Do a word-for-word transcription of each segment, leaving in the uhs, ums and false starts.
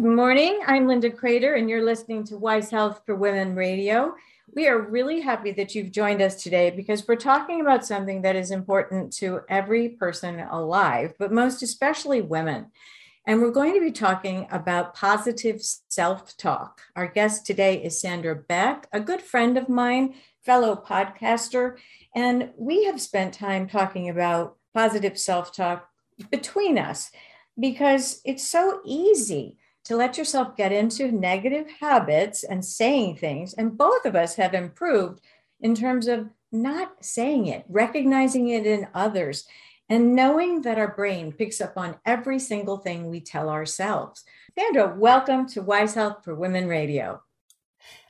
Good morning. I'm Linda Crater, and you're listening to Wise Health for Women Radio. We are really happy that you've joined us today because we're talking about something that is important to every person alive, but most especially women. And we're going to be talking about positive self-talk. Our guest today is Sandra Beck, a good friend of mine, fellow podcaster, and we have spent time talking about positive self-talk between us because it's so easy to let yourself get into negative habits and saying things. And both of us have improved in terms of not saying it, recognizing it in others, and knowing that our brain picks up on every single thing we tell ourselves. Sandra, welcome to Wise Health for Women Radio.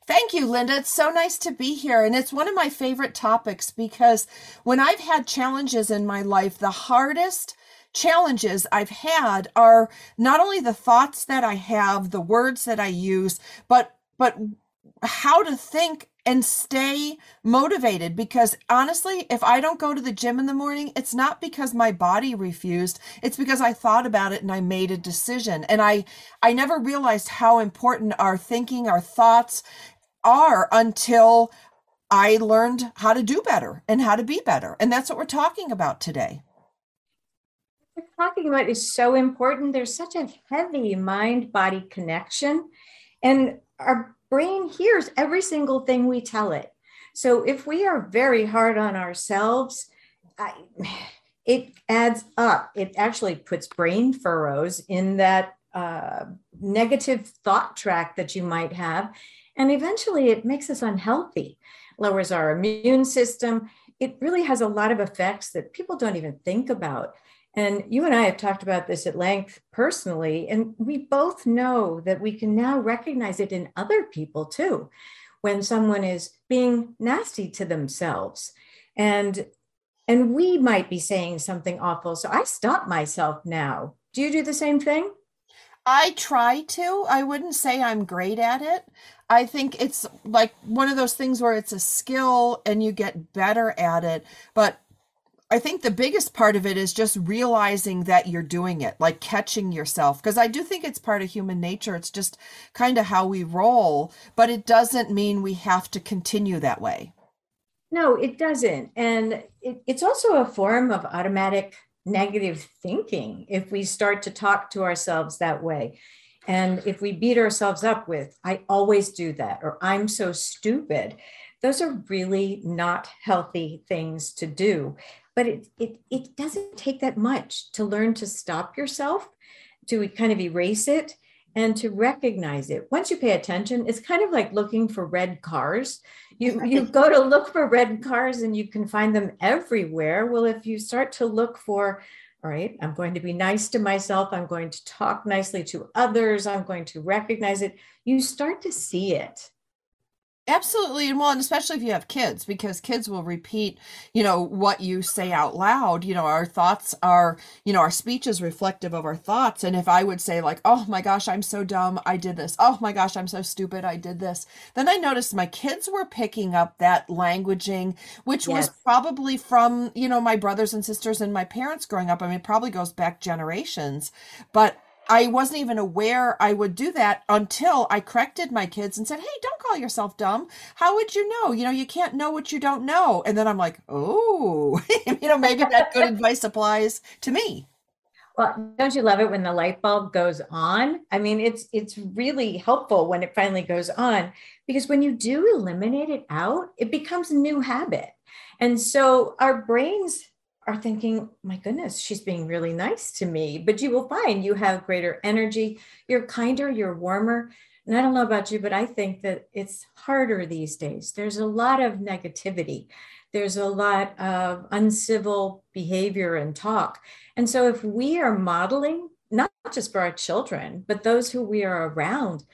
Thank you, Linda. It's so nice to be here. And it's one of my favorite topics because when I've had challenges in my life, the hardest challenges I've had are not only the thoughts that I have, the words that I use, but but how to think and stay motivated. Because honestly, if I don't go to the gym in the morning, it's not because my body refused. It's because I thought about it and I made a decision. And I, I never realized how important our thinking, our thoughts are until I learned how to do better and how to be better. And that's what we're talking about today. Talking about is so important. There's such a heavy mind-body connection, and our brain hears every single thing we tell it. So if we are very hard on ourselves, I, it adds up. It actually puts brain furrows in that uh, negative thought track that you might have, and eventually it makes us unhealthy, lowers our immune system. It really has a lot of effects that people don't even think about. And you and I have talked about this at length personally, and we both know that we can now recognize it in other people too, when someone is being nasty to themselves. And, and we might be saying something awful. So I stop myself now. Do you do the same thing? I try to. I wouldn't say I'm great at it. I think it's like one of those things where it's a skill and you get better at it. But I think the biggest part of it is just realizing that you're doing it, like catching yourself. Because I do think it's part of human nature. It's just kind of how we roll, but it doesn't mean we have to continue that way. No, it doesn't. And it, it's also a form of automatic negative thinking if we start to talk to ourselves that way. And if we beat ourselves up with, I always do that, or I'm so stupid, those are really not healthy things to do. But it, it it doesn't take that much to learn to stop yourself, to kind of erase it, and to recognize it. Once you pay attention, it's kind of like looking for red cars. You, you go to look for red cars and you can find them everywhere. Well, if you start to look for, all right, I'm going to be nice to myself, I'm going to talk nicely to others, I'm going to recognize it, you start to see it. Absolutely. And well, and especially if you have kids, because kids will repeat, you know, what you say out loud. You know, our thoughts are, you know, our speech is reflective of our thoughts. And if I would say like, oh my gosh, I'm so dumb, I did this. Oh my gosh, I'm so stupid, I did this. Then I noticed my kids were picking up that languaging, which yes. was probably from, you know, my brothers and sisters and my parents growing up. I mean, it probably goes back generations, but I wasn't even aware I would do that until I corrected my kids and said, hey, don't call yourself dumb. How would you know? You know, you can't know what you don't know. And then I'm like, oh, you know, maybe that good advice applies to me. Well, don't you love it when the light bulb goes on? I mean, it's it's really helpful when it finally goes on, because when you do eliminate it out, it becomes a new habit. And so our brains are thinking, my goodness, she's being really nice to me. But you will find you have greater energy, you're kinder, you're warmer. And I don't know about you, but I think that it's harder these days. There's a lot of negativity. There's a lot of uncivil behavior and talk. And so if we are modeling, not just for our children, but those who we are around,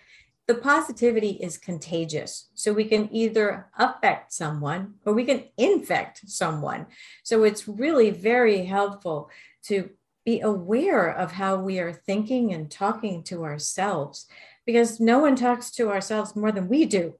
the positivity is contagious. So we can either affect someone or we can infect someone. So it's really very helpful to be aware of how we are thinking and talking to ourselves, because no one talks to ourselves more than we do.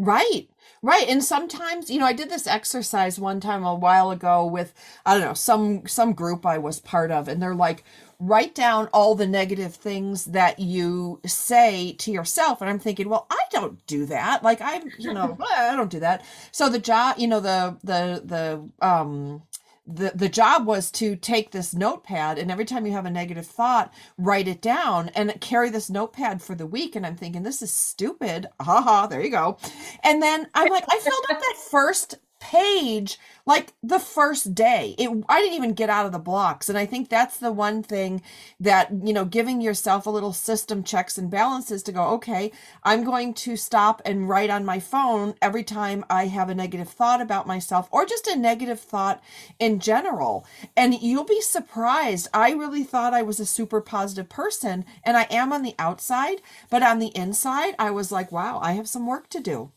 Right. Right. And sometimes, you know, I did this exercise one time a while ago with, I don't know, some, some group I was part of, and they're like, write down all the negative things that you say to yourself. And I'm thinking, well, I don't do that. Like I'm, you know, I don't do that. So the job, you know, the, the, the, um, The, the job was to take this notepad, and every time you have a negative thought, write it down and carry this notepad for the week. And I'm thinking, this is stupid. Ha ha, there you go. And then I'm like, I filled up that first page like the first day. It, I didn't even get out of the blocks. And I think that's the one thing that, you know, giving yourself a little system, checks and balances, to go, okay, I'm going to stop and write on my phone every time I have a negative thought about myself, or just a negative thought in general. And you'll be surprised. I really thought I was a super positive person, and I am on the outside, but on the inside, I was like, wow, I have some work to do.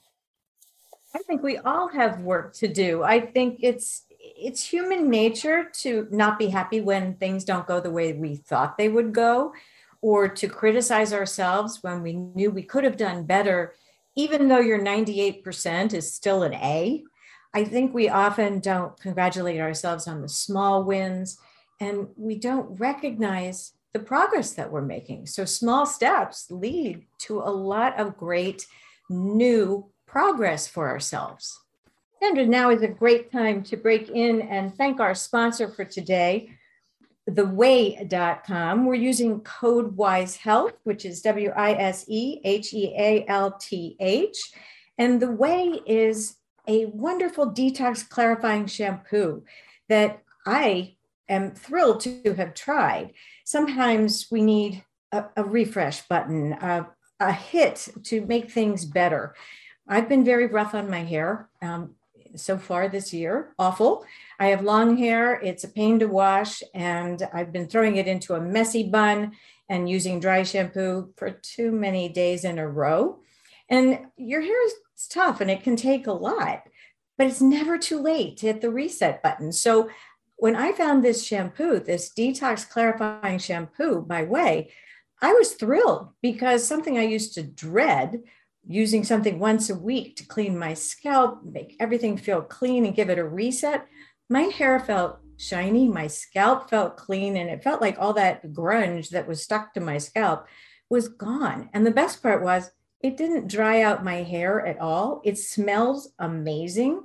I think we all have work to do. I think it's it's human nature to not be happy when things don't go the way we thought they would go, or to criticize ourselves when we knew we could have done better, even though your ninety-eight percent is still an A. I think we often don't congratulate ourselves on the small wins, and we don't recognize the progress that we're making. So small steps lead to a lot of great new progress for ourselves. Sandra, now is a great time to break in and thank our sponsor for today, the way dot com. We're using code WISE Health, which is W I S E H E A L T H. And The Way is a wonderful detox clarifying shampoo that I am thrilled to have tried. Sometimes we need a, a refresh button, a, a hit to make things better. I've been very rough on my hair um, so far this year, awful. I have long hair, it's a pain to wash, and I've been throwing it into a messy bun and using dry shampoo for too many days in a row. And your hair is tough and it can take a lot, but it's never too late to hit the reset button. So when I found this shampoo, this detox clarifying shampoo by Way, I was thrilled, because something I used to dread, using something once a week to clean my scalp, make everything feel clean and give it a reset. My hair felt shiny, my scalp felt clean, and it felt like all that grunge that was stuck to my scalp was gone. And the best part was, it didn't dry out my hair at all. It smells amazing.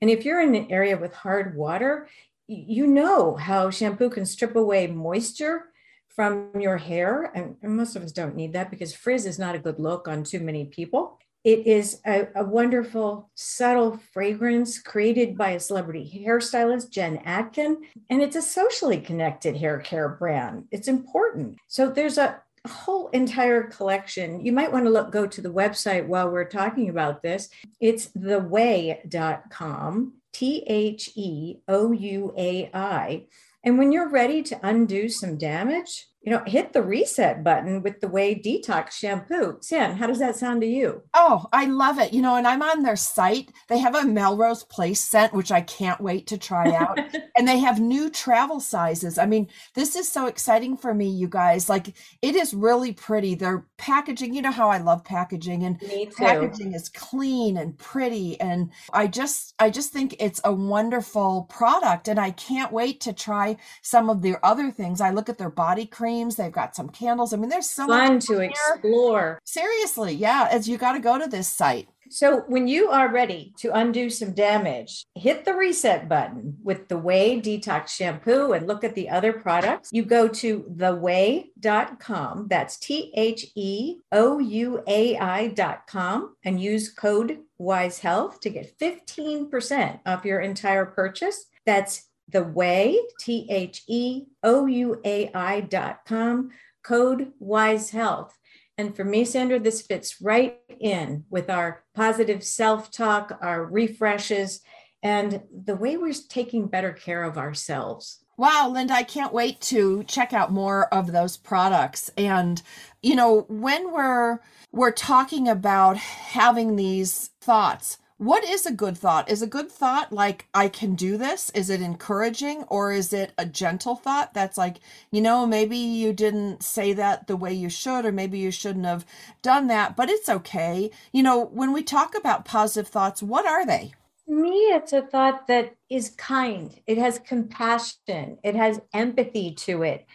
And if you're in an area with hard water, you know how shampoo can strip away moisture from your hair, and most of us don't need that because frizz is not a good look on too many people. It is a, a wonderful, subtle fragrance created by a celebrity hairstylist, Jen Atkin, and it's a socially connected hair care brand. It's important. So there's a whole entire collection. You might want to look, go to the website while we're talking about this. It's the way dot com, T H E O U A I. And when you're ready to undo some damage, you know, hit the reset button with the Way Detox Shampoo. Sam, how does that sound to you? Oh, I love it. You know, and I'm on their site. They have a Melrose Place scent, which I can't wait to try out. And they have new travel sizes. I mean, this is so exciting for me, you guys. Like, it is really pretty. Their packaging, you know how I love packaging, and packaging is clean and pretty. And I just, I just think it's a wonderful product. And I can't wait to try some of their other things. I look at their body cream. They've got some candles. I mean, there's so fun much to here. Explore. Seriously. Yeah. As you got to go to this site. So when you are ready to undo some damage, hit the reset button with the Way Detox Shampoo and look at the other products. You go to the way dot com. That's T H E O U A I dot com, and use code WISE Health to get fifteen percent off your entire purchase. That's The Way, T H E O U A I dot com, code WISE Health. And for me, Sandra, this fits right in with our positive self-talk, our refreshes, and the way we're taking better care of ourselves. Wow, Linda, I can't wait to check out more of those products. And, you know, when we're we're talking about having these thoughts, what is a good thought? Is a good thought like, I can do this? Is it encouraging, or is it a gentle thought that's like, you know, maybe you didn't say that the way you should, or maybe you shouldn't have done that, but it's okay. You know, when we talk about positive thoughts, what are they? To me, it's a thought that is kind. It has compassion. It has empathy to it,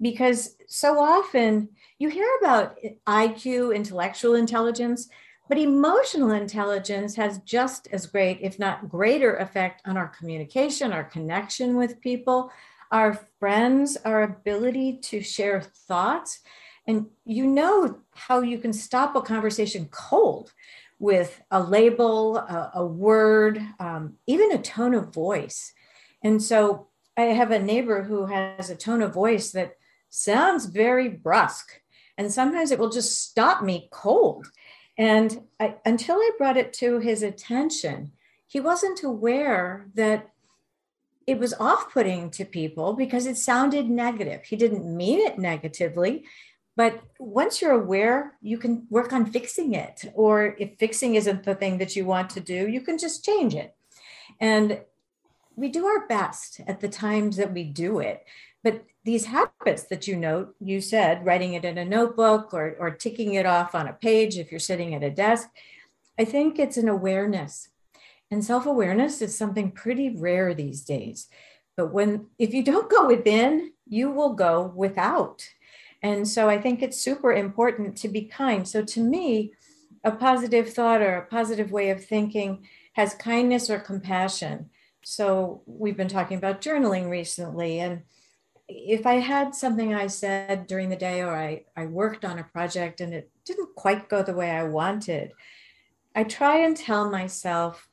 because so often you hear about I Q, intellectual intelligence, but emotional intelligence has just as great, if not greater, effect on our communication, our connection with people, our friends, our ability to share thoughts. And you know how you can stop a conversation cold with a label, a, a word, um, even a tone of voice. And so I have a neighbor who has a tone of voice that sounds very brusque, and sometimes it will just stop me cold. And I, until I brought it to his attention, he wasn't aware that it was off-putting to people because it sounded negative. He didn't mean it negatively. But once you're aware, you can work on fixing it. Or if fixing isn't the thing that you want to do, you can just change it. And we do our best at the times that we do it. But these habits that you note, you said, writing it in a notebook or, or ticking it off on a page if you're sitting at a desk, I think it's an awareness. And self-awareness is something pretty rare these days. But when if you don't go within, you will go without. And so I think it's super important to be kind. So to me, a positive thought or a positive way of thinking has kindness or compassion. So we've been talking about journaling recently. And if I had something I said during the day, or I, I worked on a project and it didn't quite go the way I wanted, I try and tell myself,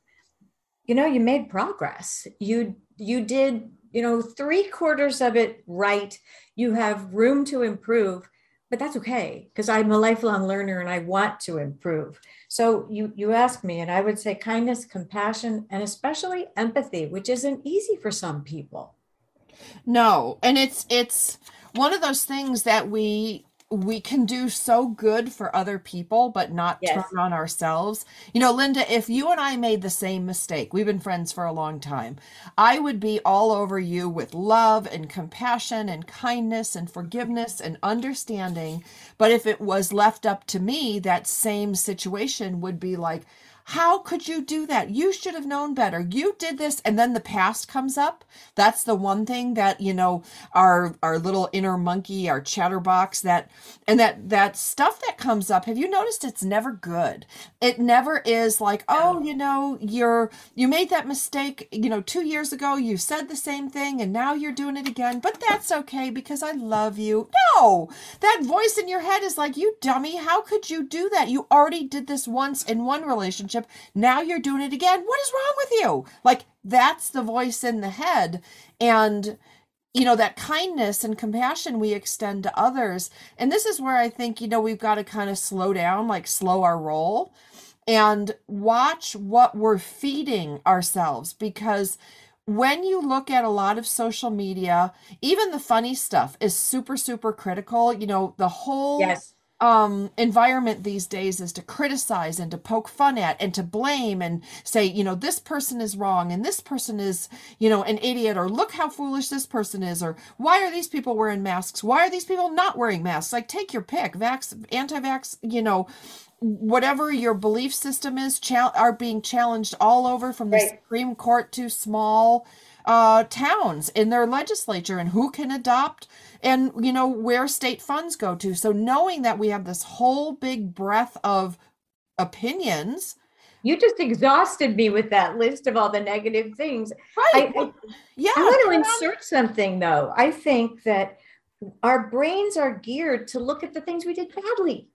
you know, you made progress. You, you did You know, three quarters of it right. You have room to improve, but that's okay, because I'm a lifelong learner and I want to improve. So you you ask me, and I would say kindness, compassion, and especially empathy, which isn't easy for some people. No, and it's it's one of those things that we we can do so good for other people, but not yes. turn on ourselves. You know, Linda, if you and I made the same mistake, we've been friends for a long time, I would be all over you with love and compassion and kindness and forgiveness and understanding. But if it was left up to me, that same situation would be like, how could you do that? You should have known better. You did this. And then the past comes up. That's the one thing that, you know, our, our little inner monkey, our chatterbox, that, and that, that stuff that comes up. Have you noticed it's never good? It never is like, oh, you know, you're, you made that mistake, you know, two years ago, you said the same thing and now you're doing it again, but that's okay because I love you. No, that voice in your head is like, you dummy, how could you do that? You already did this once in one relationship. Now you're doing it again. What is wrong with you? Like, that's the voice in the head. And, you know, that kindness and compassion we extend to others. And this is where I think, you know, we've got to kind of slow down, like slow our roll and watch what we're feeding ourselves. Because when you look at a lot of social media, even the funny stuff is super, super critical. You know, the whole... Yes. Um, environment these days is to criticize and to poke fun at and to blame and say, you know, this person is wrong and this person is, you know, an idiot, or look how foolish this person is, or why are these people wearing masks? Why are these people not wearing masks? Like, take your pick, vax, anti-vax, you know, whatever your belief system is, chal- are being challenged all over, from the right. Supreme Court to small uh, towns in their legislature, and who can adopt and, you know, where state funds go to. So knowing that we have this whole big breadth of opinions. You just exhausted me with that list of all the negative things. Right. I, I, yeah. I want to insert something though. I think that our brains are geared to look at the things we did badly.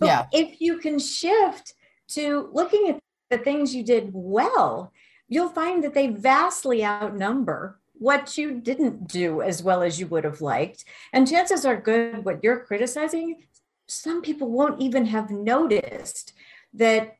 But yeah. if you can shift to looking at the things you did well, you'll find that they vastly outnumber what you didn't do as well as you would have liked. And chances are good what you're criticizing, some people won't even have noticed that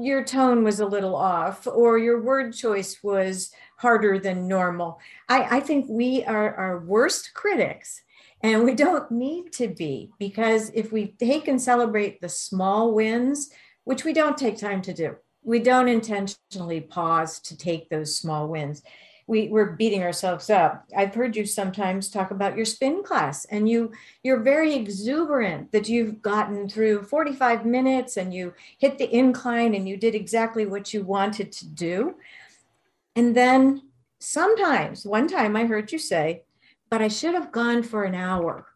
your tone was a little off, or your word choice was harder than normal. I, I think we are our worst critics, and we don't need to be, because if we take and celebrate the small wins, which we don't take time to do, we don't intentionally pause to take those small wins. We, we're beating ourselves up. I've heard you sometimes talk about your spin class, and you, you're very exuberant that you've gotten through forty-five minutes and you hit the incline and you did exactly what you wanted to do. And then sometimes, one time I heard you say, but I should have gone for an hour.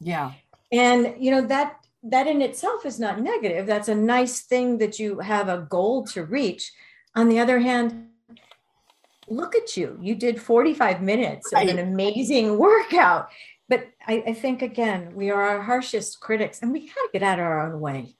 Yeah. And you know, that that in itself is not negative. That's a nice thing that you have a goal to reach. On the other hand, look at you, you did forty-five minutes of an amazing workout. But I, I think, again, we are our harshest critics, and we gotta get out of our own way.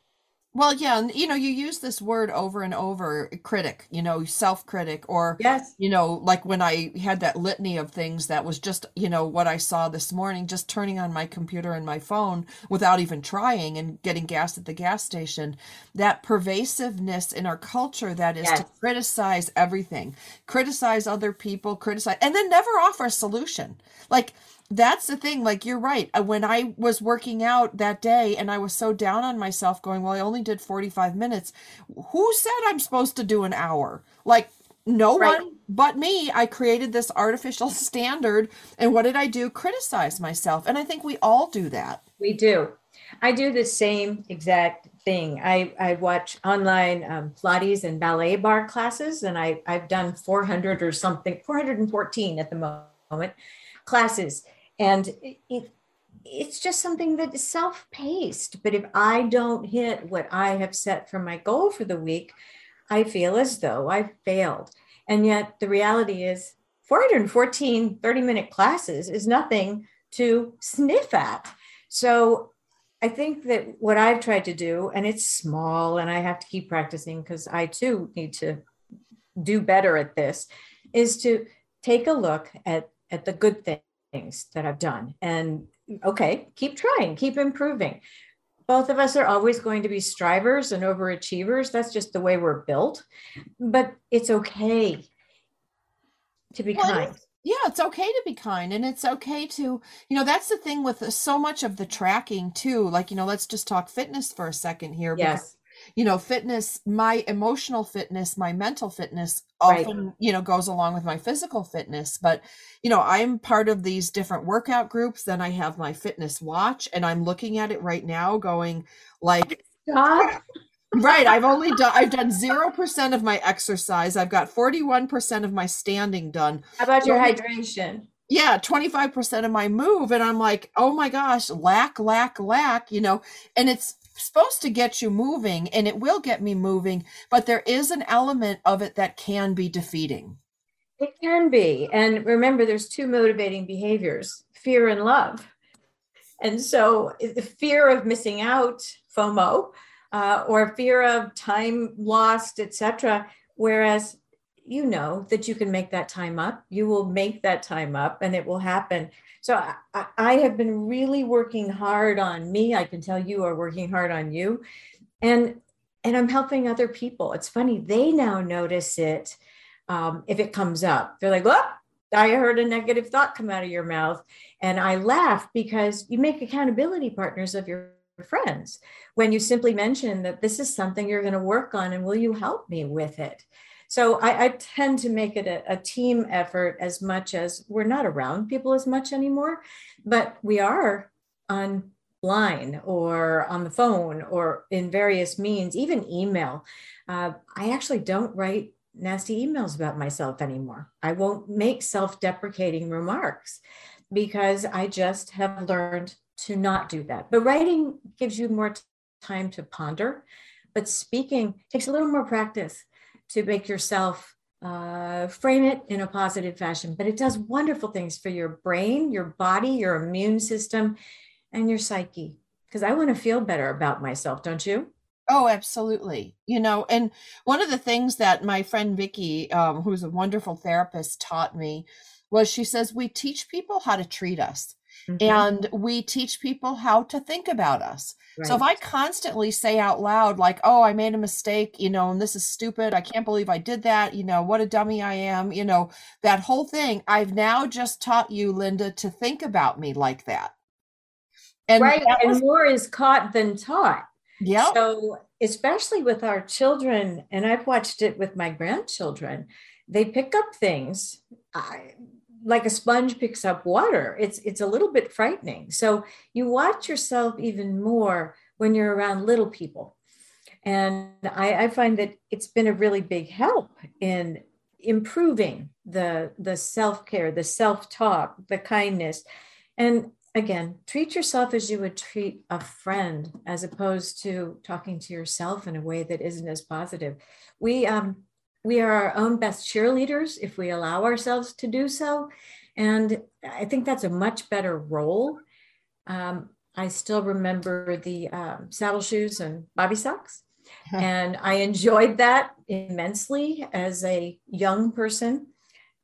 Well, yeah. And, you know, you use this word over and over, critic, you know, self-critic, or, yes, you know, like when I had that litany of things that was just, you know, what I saw this morning, just turning on my computer and my phone without even trying and getting gas at the gas station, that pervasiveness in our culture that is, yes, to criticize everything, criticize other people, criticize, and then never offer a solution. Like, that's the thing. Like, you're right. When I was working out that day and I was so down on myself going, well, I only did forty-five minutes. Who said I'm supposed to do an hour? Like, no right. one but me. I created this artificial standard. And what did I do? Criticize myself. And I think we all do that. We do. I do the same exact thing. I, I watch online um, Pilates and ballet bar classes, and I, I've done four hundred or something, four hundred fourteen at the moment classes. And it, it, it's just something that is self-paced. But if I don't hit what I have set for my goal for the week, I feel as though I've failed. And yet the reality is four hundred fourteen thirty-minute classes is nothing to sniff at. So I think that what I've tried to do, and it's small, and I have to keep practicing because I too need to do better at this, is to take a look at, at the good things. things that I've done. And okay, keep trying, keep improving. Both of us are always going to be strivers and overachievers. That's just the way we're built, but it's okay to be well, kind. Yeah, it's okay to be kind. And it's okay to, you know, that's the thing with so much of the tracking too. Like, you know, let's just talk fitness for a second here. Yes. You know, fitness, my emotional fitness, my mental fitness often, right. you know, goes along with my physical fitness. But, you know, I'm part of these different workout groups. Then I have my fitness watch, and I'm looking at it right now going like, stop. Right. I've only done, I've done zero percent of my exercise. I've got forty-one percent of my standing done. How about your hydration? Yeah, twenty-five percent of my move. And I'm like, oh my gosh, lack, lack, lack, you know, and it's supposed to get you moving, and it will get me moving, but there is an element of it that can be defeating. It can be. And remember, there's two motivating behaviors, fear and love. And so the fear of missing out, FOMO, uh, or fear of time lost, et cetera. Whereas you know that you can make that time up, you will make that time up, and it will happen. So I, I have been really working hard on me. I can tell you are working hard on you, and and I'm helping other people. It's funny, they now notice it um, if it comes up. They're like, "Whoop! I heard a negative thought come out of your mouth," and I laugh because you make accountability partners of your friends when you simply mention that this is something you're going to work on, and will you help me with it? So I, I tend to make it a, a team effort, as much as we're not around people as much anymore, but we are online or on the phone or in various means, even email. Uh, I actually don't write nasty emails about myself anymore. I won't make self-deprecating remarks because I just have learned to not do that. But writing gives you more t- time to ponder, but speaking takes a little more practice to make yourself uh, frame it in a positive fashion. But it does wonderful things for your brain, your body, your immune system, and your psyche. Because I want to feel better about myself, don't you? Oh, absolutely. You know, and one of the things that my friend Vicky, um, who's a wonderful therapist, taught me was, she says, we teach people how to treat us. Mm-hmm. And we teach people how to think about us. Right. So if I constantly say out loud, like, oh, I made a mistake, you know, and this is stupid. I can't believe I did that. You know, what a dummy I am. You know, that whole thing. I've now just taught you, Linda, to think about me like that. And right. That was- and more is caught than taught. Yeah. So especially with our children, and I've watched it with my grandchildren, they pick up things. I, like a sponge picks up water. It's it's a little bit frightening. So you watch yourself even more when you're around little people. And I, I find that it's been a really big help in improving the, the self-care, the self-talk, the kindness. And again, treat yourself as you would treat a friend, as opposed to talking to yourself in a way that isn't as positive. We, um, We are our own best cheerleaders if we allow ourselves to do so. And I think that's a much better role. Um, I still remember the um, saddle shoes and bobby socks. And I enjoyed that immensely as a young person,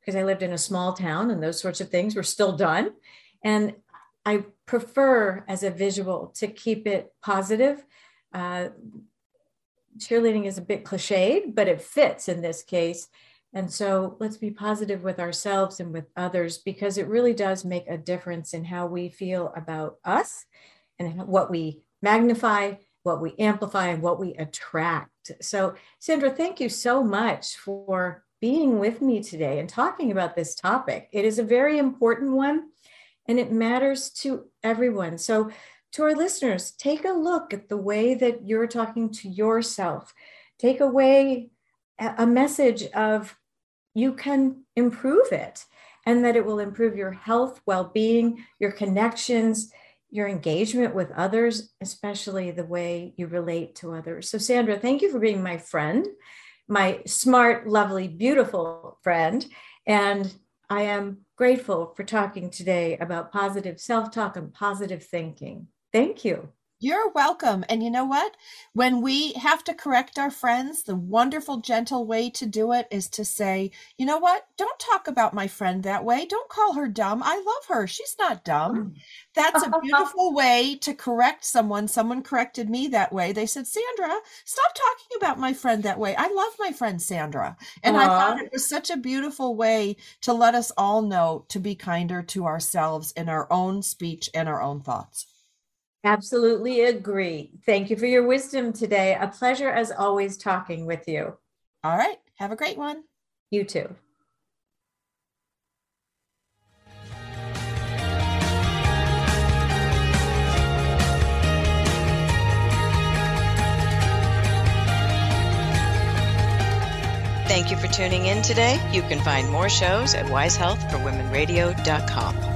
because I lived in a small town and those sorts of things were still done. And I prefer as a visual to keep it positive. Uh, Cheerleading is a bit cliched, but it fits in this case. And so let's be positive with ourselves and with others, because it really does make a difference in how we feel about us and what we magnify, what we amplify, and what we attract. So, Sandra, thank you so much for being with me today and talking about this topic. It is a very important one, and it matters to everyone. So, to our listeners, take a look at the way that you're talking to yourself. Take away a message of you can improve it, and that it will improve your health, well-being, your connections, your engagement with others, especially the way you relate to others. So, Sandra, thank you for being my friend, my smart, lovely, beautiful friend. And I am grateful for talking today about positive self-talk and positive thinking. Thank you. You're welcome. And you know what? When we have to correct our friends, the wonderful, gentle way to do it is to say, you know what? Don't talk about my friend that way. Don't call her dumb. I love her. She's not dumb. That's a beautiful way to correct someone. Someone corrected me that way. They said, Sandra, stop talking about my friend that way. I love my friend, Sandra. And Aww. I thought it was such a beautiful way to let us all know to be kinder to ourselves in our own speech and our own thoughts. Absolutely agree. Thank you for your wisdom today. A pleasure as always talking with you. All right. Have a great one. You too. Thank you for tuning in today. You can find more shows at wise health for women radio dot com.